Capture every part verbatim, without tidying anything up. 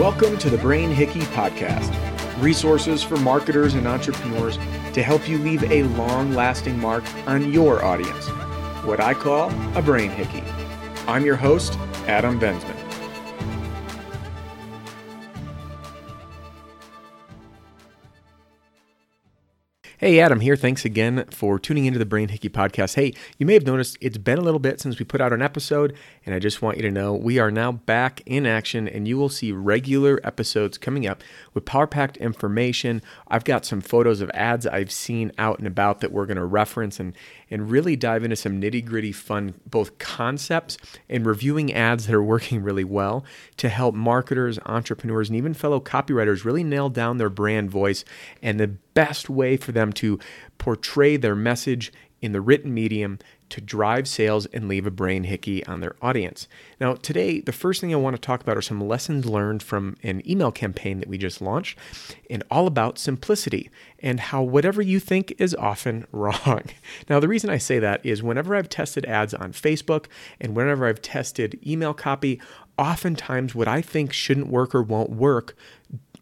Welcome to the Brain Hickey Podcast, resources for marketers and entrepreneurs to help you leave a long-lasting mark on your audience, what I call a brain hickey. I'm your host, Adam Bensman. Hey, Adam here. Thanks again for tuning into the Brain Hickey Podcast. Hey, you may have noticed it's been a little bit since we put out an episode, and I just want you to know we are now back in action, and you will see regular episodes coming up with power-packed information. I've got some photos of ads I've seen out and about that we're going to reference and, and really dive into some nitty-gritty fun, both concepts and reviewing ads that are working really well to help marketers, entrepreneurs, and even fellow copywriters really nail down their brand voice and the best way for them to portray their message in the written medium to drive sales and leave a brain hickey on their audience. Now, today, the first thing I want to talk about are some lessons learned from an email campaign that we just launched, and all about simplicity and how whatever you think is often wrong. Now, the reason I say that is whenever I've tested ads on Facebook and whenever I've tested email copy, oftentimes what I think shouldn't work or won't work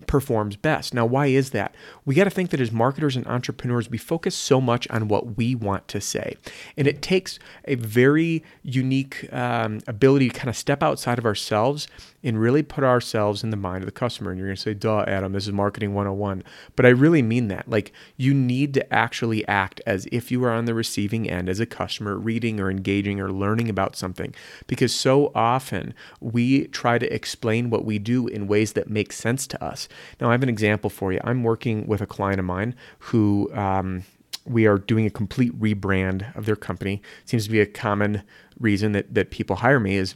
performs best. Now, why is that? We got to think that as marketers and entrepreneurs, we focus so much on what we want to say. And it takes a very unique um, ability to kind of step outside of ourselves and really put ourselves in the mind of the customer. And you're going to say, duh, Adam, this is marketing one oh one. But I really mean that. Like, you need to actually act as if you are on the receiving end as a customer, reading or engaging or learning about something. Because so often we try to explain what we do in ways that make sense to us. Now, I have an example for you. I'm working with a client of mine who um, we are doing a complete rebrand of their company. It seems to be a common reason that, that people hire me is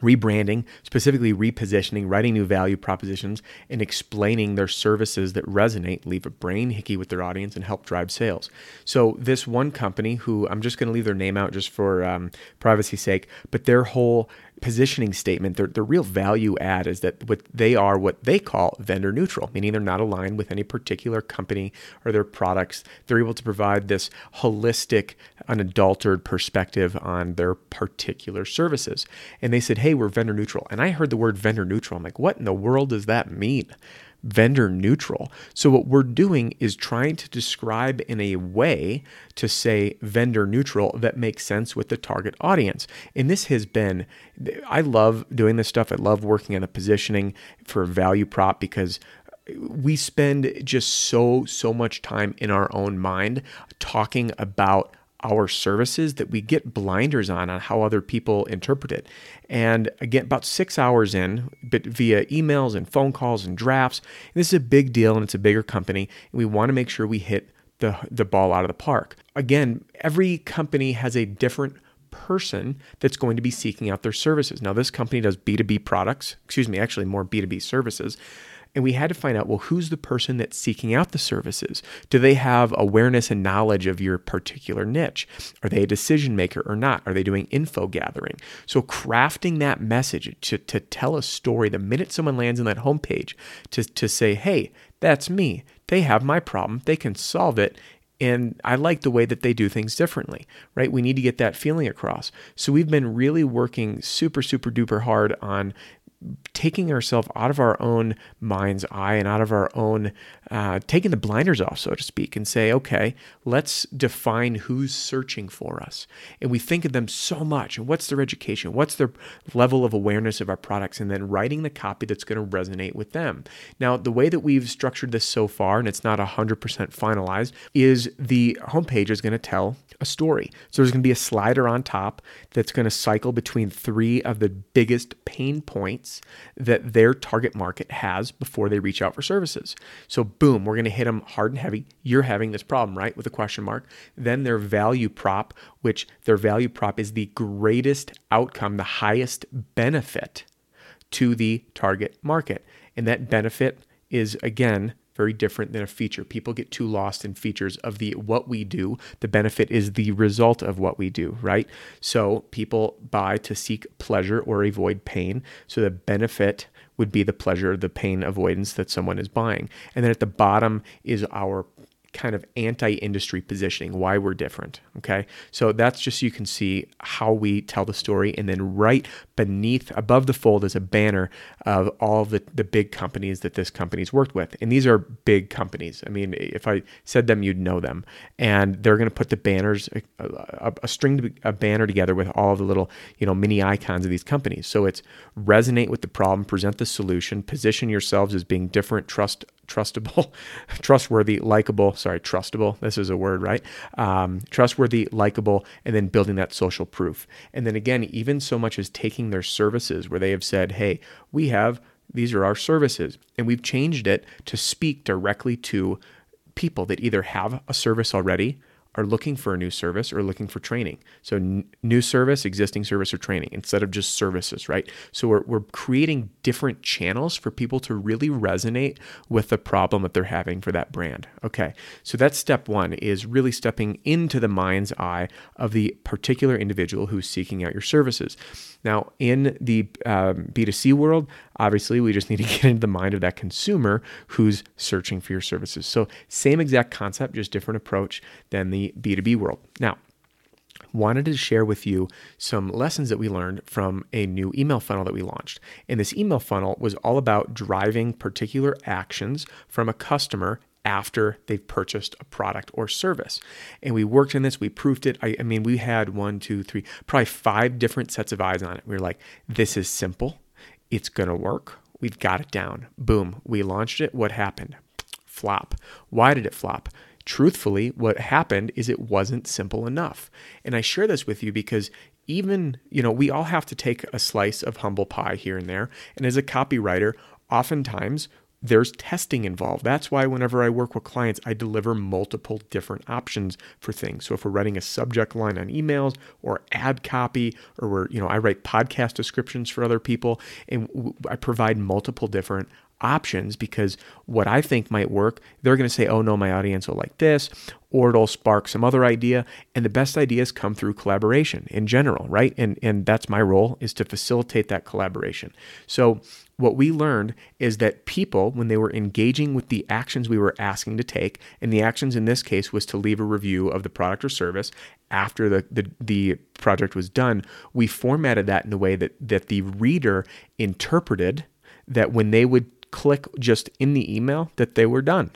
rebranding, specifically repositioning, writing new value propositions, and explaining their services that resonate, leave a brain hickey with their audience, and help drive sales. So this one company who, I'm just going to leave their name out just for um, privacy's sake, but their whole positioning statement, their, their real value add is that what they are what they call vendor neutral, meaning they're not aligned with any particular company or their products. They're able to provide this holistic, unadulterated perspective on their particular services. And they said, hey, we're vendor neutral. And I heard the word vendor neutral. I'm like, what in the world does that mean? Vendor neutral. So what we're doing is trying to describe in a way to say vendor neutral that makes sense with the target audience. And this has been, I love doing this stuff. I love working on the positioning for a value prop because we spend just so, so much time in our own mind talking about our services that we get blinders on on how other people interpret it. And again, about six hours in, but via emails and phone calls and drafts, and this is a big deal and it's a bigger company, and we want to make sure we hit the, the ball out of the park. Again, every company has a different person that's going to be seeking out their services. Now, this company does B two B products, excuse me, actually more B two B services. And we had to find out, well, who's the person that's seeking out the services? Do they have awareness and knowledge of your particular niche? Are they a decision maker or not? Are they doing info gathering? So crafting that message to, to tell a story the minute someone lands on that homepage to, to say, hey, that's me. They have my problem. They can solve it. And I like the way that they do things differently, right? We need to get that feeling across. So we've been really working super, super duper hard on taking ourselves out of our own mind's eye and out of our own, uh, taking the blinders off, so to speak, and say, okay, let's define who's searching for us. And we think of them so much. And what's their education? What's their level of awareness of our products? And then writing the copy that's going to resonate with them. Now, the way that we've structured this so far, and it's not one hundred percent finalized, is the homepage is going to tell a story. So there's going to be a slider on top that's going to cycle between three of the biggest pain points that their target market has before they reach out for services. So boom, we're going to hit them hard and heavy. You're having this problem, right? With a question mark. Then their value prop, which their value prop is the greatest outcome, the highest benefit to the target market. And that benefit is, again, very different than a feature. People get too lost in features of the what we do. The benefit is the result of what we do, right? So people buy to seek pleasure or avoid pain. So the benefit would be the pleasure, the pain avoidance that someone is buying. And then at the bottom is our kind of anti-industry positioning, why we're different, okay? So that's just so you can see how we tell the story. And then right beneath, above the fold, is a banner of all of the, the big companies that this company's worked with. And these are big companies. I mean, if I said them, you'd know them. And they're going to put the banners, a, a, a string, a banner together with all of the little, you know, mini icons of these companies. So it's resonate with the problem, present the solution, position yourselves as being different, trust trustable, trustworthy, likable, sorry, trustable, this is a word, right? Um, trustworthy, likable, and then building that social proof. And then again, even so much as taking their services where they have said, hey, we have, these are our services. And we've changed it to speak directly to people that either have a service already, are looking for a new service, or looking for training. So n- new service, existing service, or training, instead of just services, right? So we're we're creating different channels for people to really resonate with the problem that they're having for that brand. Okay, so that's step one, is really stepping into the mind's eye of the particular individual who's seeking out your services. Now, in the um, B two C world, obviously, we just need to get into the mind of that consumer who's searching for your services. So same exact concept, just different approach than the B two B world. Now, wanted to share with you some lessons that we learned from a new email funnel that we launched. And this email funnel was all about driving particular actions from a customer after they've purchased a product or service. And we worked in this, we proofed it. I, I mean, we had one, two, three, probably five different sets of eyes on it. We were like, this is simple. It's going to work. We've got it down. Boom. We launched it. What happened? Flop. Why did it flop? Truthfully, what happened is it wasn't simple enough. And I share this with you because even, you know, we all have to take a slice of humble pie here and there. And as a copywriter, oftentimes there's testing involved. That's why whenever I work with clients, I deliver multiple different options for things. So if we're writing a subject line on emails or ad copy, or we're, you know, I write podcast descriptions for other people, and I provide multiple different options, because what I think might work, they're going to say, oh no, my audience will like this, or it'll spark some other idea. And the best ideas come through collaboration in general, right? And and that's my role, is to facilitate that collaboration. So what we learned is that people, when they were engaging with the actions we were asking to take, and the actions in this case was to leave a review of the product or service after the, the, the project was done, we formatted that in a way that that the reader interpreted that when they would click just in the email that they were done.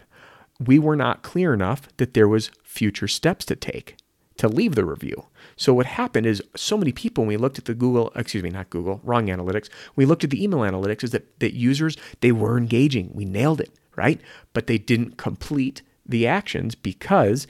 We were not clear enough that there was future steps to take to leave the review. So what happened is so many people, when we looked at the Google, excuse me, not Google, wrong analytics, we looked at the email analytics, is that, that users, they were engaging. We nailed it, right? But they didn't complete the actions because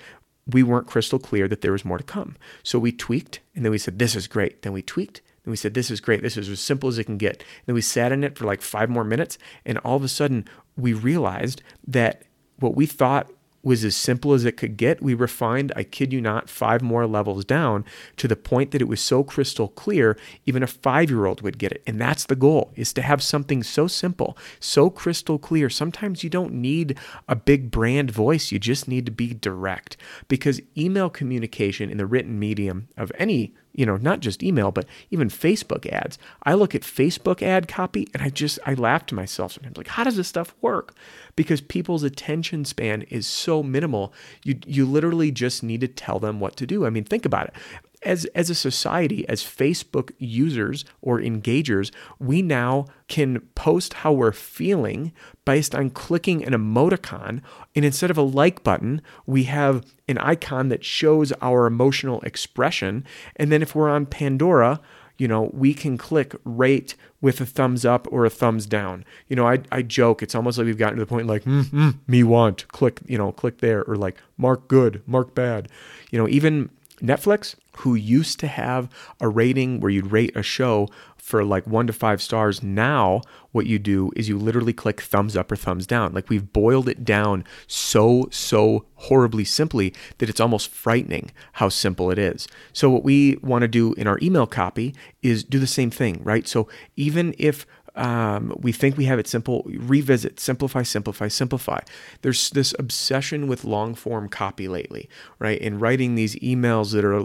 we weren't crystal clear that there was more to come. So we tweaked, and then we said, this is great. Then we tweaked. And we said, this is great. This is as simple as it can get. And then we sat in it for like five more minutes. And all of a sudden, we realized that what we thought was as simple as it could get, we refined, I kid you not, five more levels down to the point that it was so crystal clear, even a five-year-old would get it. And that's the goal, is to have something so simple, so crystal clear. Sometimes you don't need a big brand voice. You just need to be direct, because email communication in the written medium of any, you know, not just email, but even Facebook ads. I look at Facebook ad copy and I just, I laugh to myself sometimes, like, how does this stuff work? Because people's attention span is so minimal. You you literally just need to tell them what to do. I mean, think about it. As, as a society, as Facebook users or engagers, we now can post how we're feeling based on clicking an emoticon. And instead of a like button, we have an icon that shows our emotional expression. And then if we're on Pandora, you know, we can click rate with a thumbs up or a thumbs down. You know, I I joke, it's almost like we've gotten to the point like, mm, mm, me want, click, you know, click there, or like mark good, mark bad. You know, even Netflix, who used to have a rating where you'd rate a show for like one to five stars. Now what you do is you literally click thumbs up or thumbs down. Like, we've boiled it down so, so horribly simply that it's almost frightening how simple it is. So what we want to do in our email copy is do the same thing, right? So even if Um, we think we have it simple, revisit, simplify, simplify, simplify. There's this obsession with long form copy lately, right? And writing these emails that are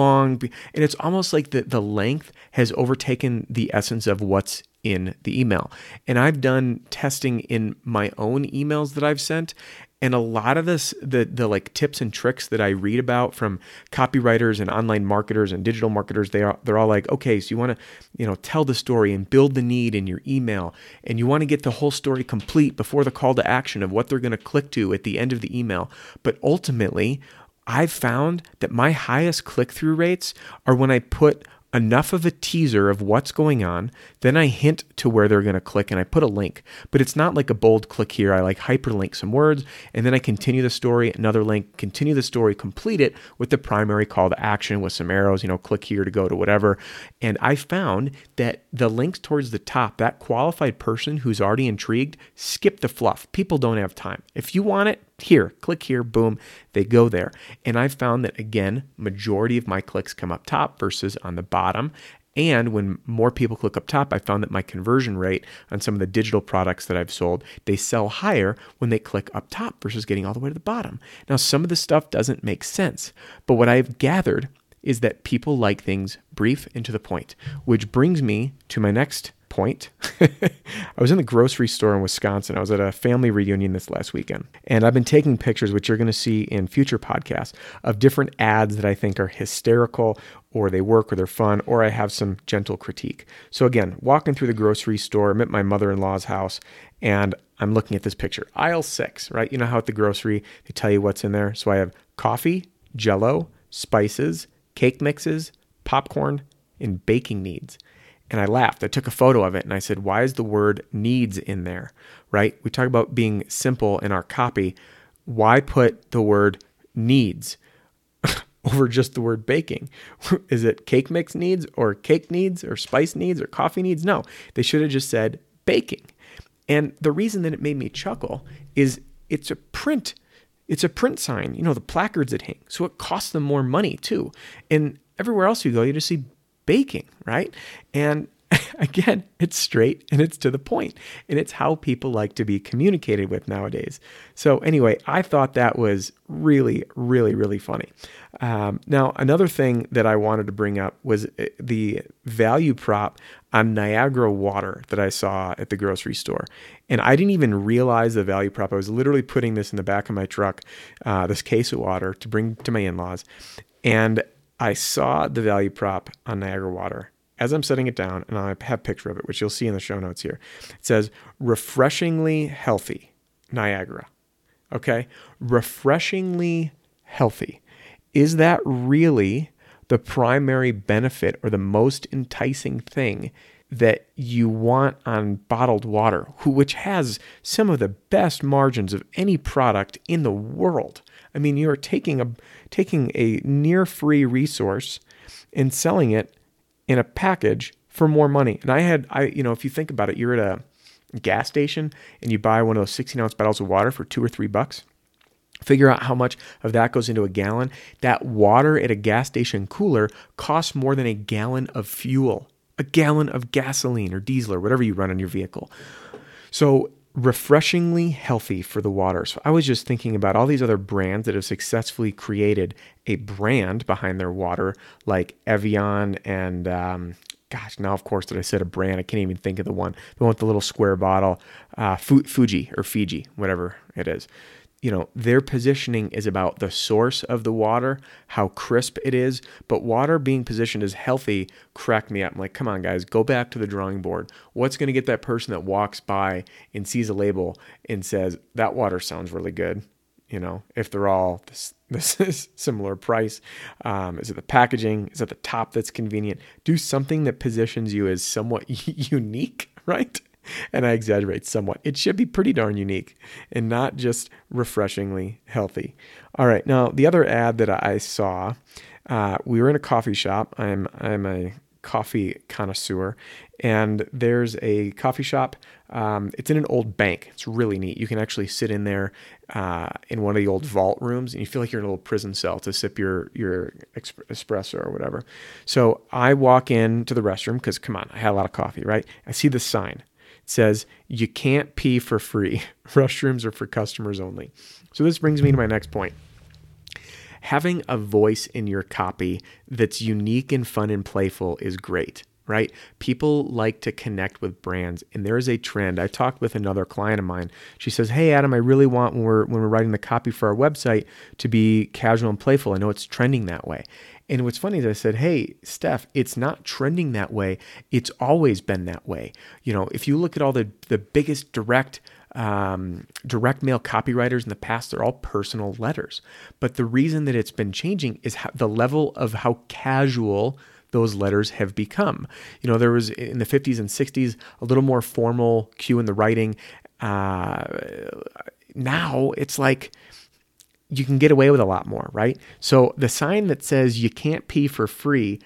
long, and it's almost like the, the length has overtaken the essence of what's in the email. And I've done testing in my own emails that I've sent, And a lot of this, the the like tips and tricks that I read about from copywriters and online marketers and digital marketers, they are they're all like, okay, so you want to, you know, tell the story and build the need in your email, and you want to get the whole story complete before the call to action of what they're going to click to at the end of the email. But ultimately, I've found that my highest click-through rates are when I put enough of a teaser of what's going on, then I hint to where they're going to click and I put a link. But it's not like a bold click here. I like hyperlink some words and then I continue the story, another link, continue the story, complete it with the primary call to action with some arrows, you know, click here to go to whatever. And I found that the links towards the top, that qualified person who's already intrigued, skip the fluff. People don't have time. If you want it, here, click here, boom, they go there. And I've found that, again, majority of my clicks come up top versus on the bottom. And when more people click up top, I found that my conversion rate on some of the digital products that I've sold, they sell higher when they click up top versus getting all the way to the bottom. Now, some of this stuff doesn't make sense, but what I've gathered is that people like things brief and to the point, which brings me to my next point. I was in the grocery store in Wisconsin. I was at a family reunion this last weekend, and I've been taking pictures, which you're going to see in future podcasts, of different ads that I think are hysterical, or they work, or they're fun, or I have some gentle critique. So again, walking through the grocery store, I'm at my mother-in-law's house, and I'm looking at this picture. Aisle six, right? You know how at the grocery, they tell you what's in there. So I have coffee, Jell-O, spices, cake mixes, popcorn, and baking needs. And I laughed. I took a photo of it and I said, why is the word needs in there, right? We talk about being simple in our copy. Why put the word needs over just the word baking? Is it cake mix needs or cake needs or spice needs or coffee needs? No, they should have just said baking. And the reason that it made me chuckle is it's a print. It's a print sign, you know, the placards that hang. So it costs them more money too. And everywhere else you go, you just see baking, right? And again, it's straight and it's to the point, and it's how people like to be communicated with nowadays. So anyway, I thought that was really, really, really funny. Um, now, another thing that I wanted to bring up was the value prop on Niagara water that I saw at the grocery store. And I didn't even realize the value prop. I was literally putting this in the back of my truck, uh, this case of water to bring to my in-laws. And I saw the value prop on Niagara water as I'm setting it down, and I have a picture of it, which you'll see in the show notes here. It says, refreshingly healthy, Niagara. Okay? Refreshingly healthy. Is that really the primary benefit or the most enticing thing that you want on bottled water, which has some of the best margins of any product in the world? I mean, you're taking a taking a near free resource and selling it in a package for more money. And I had, I you know, if you think about it, you're at a gas station and you buy one of those sixteen ounce bottles of water for two or three bucks. Figure out how much of that goes into a gallon. That water at a gas station cooler costs more than a gallon of fuel. A gallon of gasoline or diesel or whatever you run on your vehicle. So refreshingly healthy for the water. So I was just thinking about all these other brands that have successfully created a brand behind their water, like Evian and um, gosh, now of course that I said a brand, I can't even think of the one. The one with the little square bottle, uh, Fu- Fuji or Fiji, whatever it is. You know, their positioning is about the source of the water, how crisp it is, but water being positioned as healthy cracked me up. I'm like, come on, guys, go back to the drawing board. What's going to get that person that walks by and sees a label and says, that water sounds really good, you know, if they're all this, this is similar price? Um, is it the packaging? Is it the top that's convenient? Do something that positions you as somewhat unique, right? And I exaggerate somewhat. It should be pretty darn unique and not just refreshingly healthy. All right. Now, the other ad that I saw, uh, we were in a coffee shop. I'm I'm a coffee connoisseur, and there's a coffee shop. Um, it's in an old bank. It's really neat. You can actually sit in there uh, in one of the old vault rooms, and you feel like you're in a little prison cell to sip your your exp- espresso or whatever. So I walk into the restroom because, come on, I had a lot of coffee, right? I see this sign. It says, you can't pee for free. Restrooms are for customers only. So this brings me to my next point. Having a voice in your copy that's unique and fun and playful is great, right? People like to connect with brands, and there is a trend. I talked with another client of mine. She says, "Hey, Adam, I really want when we're when we're writing the copy for our website to be casual and playful. I know it's trending that way." And what's funny is I said, "Hey, Steph, it's not trending that way. It's always been that way. You know, if you look at all the the biggest direct Um, direct mail copywriters in the past, they're all personal letters. But the reason that it's been changing is how, the level of how casual those letters have become. You know, there was in the fifties and sixties, a little more formal cue in the writing. Uh, now it's like you can get away with a lot more, right? So the sign that says you can't pee for free,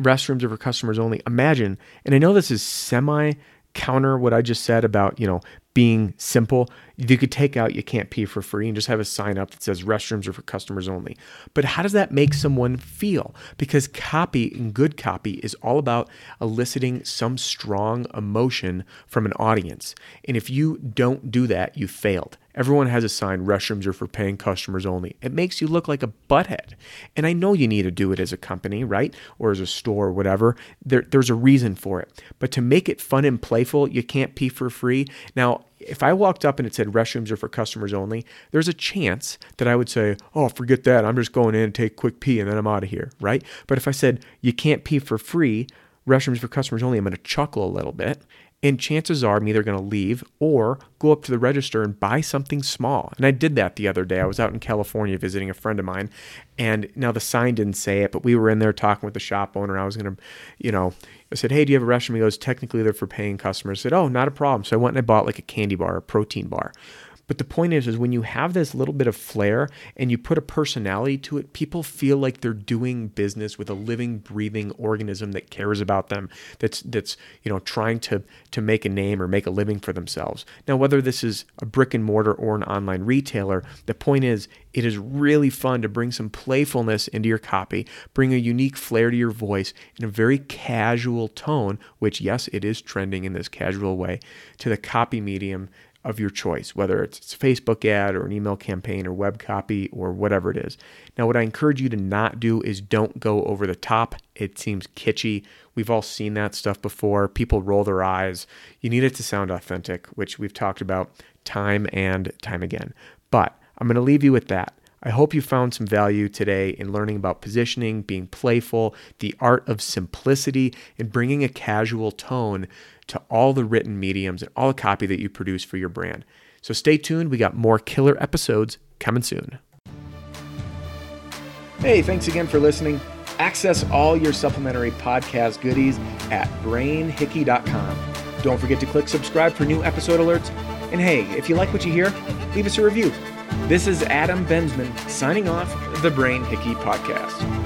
restrooms are for customers only, imagine, and I know this is semi counter what I just said about, you know, being simple. You could take out "you can't pee for free" and just have a sign up that says "restrooms are for customers only." But how does that make someone feel? Because copy and good copy is all about eliciting some strong emotion from an audience. And if you don't do that, you failed. Everyone has a sign, "restrooms are for paying customers only." It makes you look like a butthead. And I know you need to do it as a company, right? Or as a store or whatever. There, there's a reason for it. But to make it fun and playful, "you can't pee for free." Now, if I walked up and it said "restrooms are for customers only," there's a chance that I would say, "Oh, forget that. I'm just going in and take a quick pee and then I'm out of here," right? But if I said "you can't pee for free, restrooms for customers only," I'm going to chuckle a little bit. And chances are I'm either going to leave or go up to the register and buy something small. And I did that the other day. I was out in California visiting a friend of mine. And now the sign didn't say it, but we were in there talking with the shop owner. I was going to, you know, I said, "Hey, do you have a restroom?" He goes, "Technically they're for paying customers." I said, "Oh, not a problem." So I went and I bought like a candy bar, a protein bar. But the point is, is when you have this little bit of flair and you put a personality to it, people feel like they're doing business with a living, breathing organism that cares about them, that's that's you know trying to to make a name or make a living for themselves. Now, whether this is a brick and mortar or an online retailer, the point is, it is really fun to bring some playfulness into your copy, bring a unique flair to your voice in a very casual tone, which, yes, it is trending in this casual way, to the copy medium of your choice, whether it's a Facebook ad or an email campaign or web copy or whatever it is. Now, what I encourage you to not do is don't go over the top. It seems kitschy. We've all seen that stuff before. People roll their eyes. You need it to sound authentic, which we've talked about time and time again. But I'm going to leave you with that. I hope you found some value today in learning about positioning, being playful, the art of simplicity, and bringing a casual tone to all the written mediums and all the copy that you produce for your brand. So stay tuned. We got more killer episodes coming soon. Hey, thanks again for listening. Access all your supplementary podcast goodies at brain hickey dot com. Don't forget to click subscribe for new episode alerts. And hey, if you like what you hear, leave us a review. This is Adam Bensman signing off the Brain Hickey Podcast.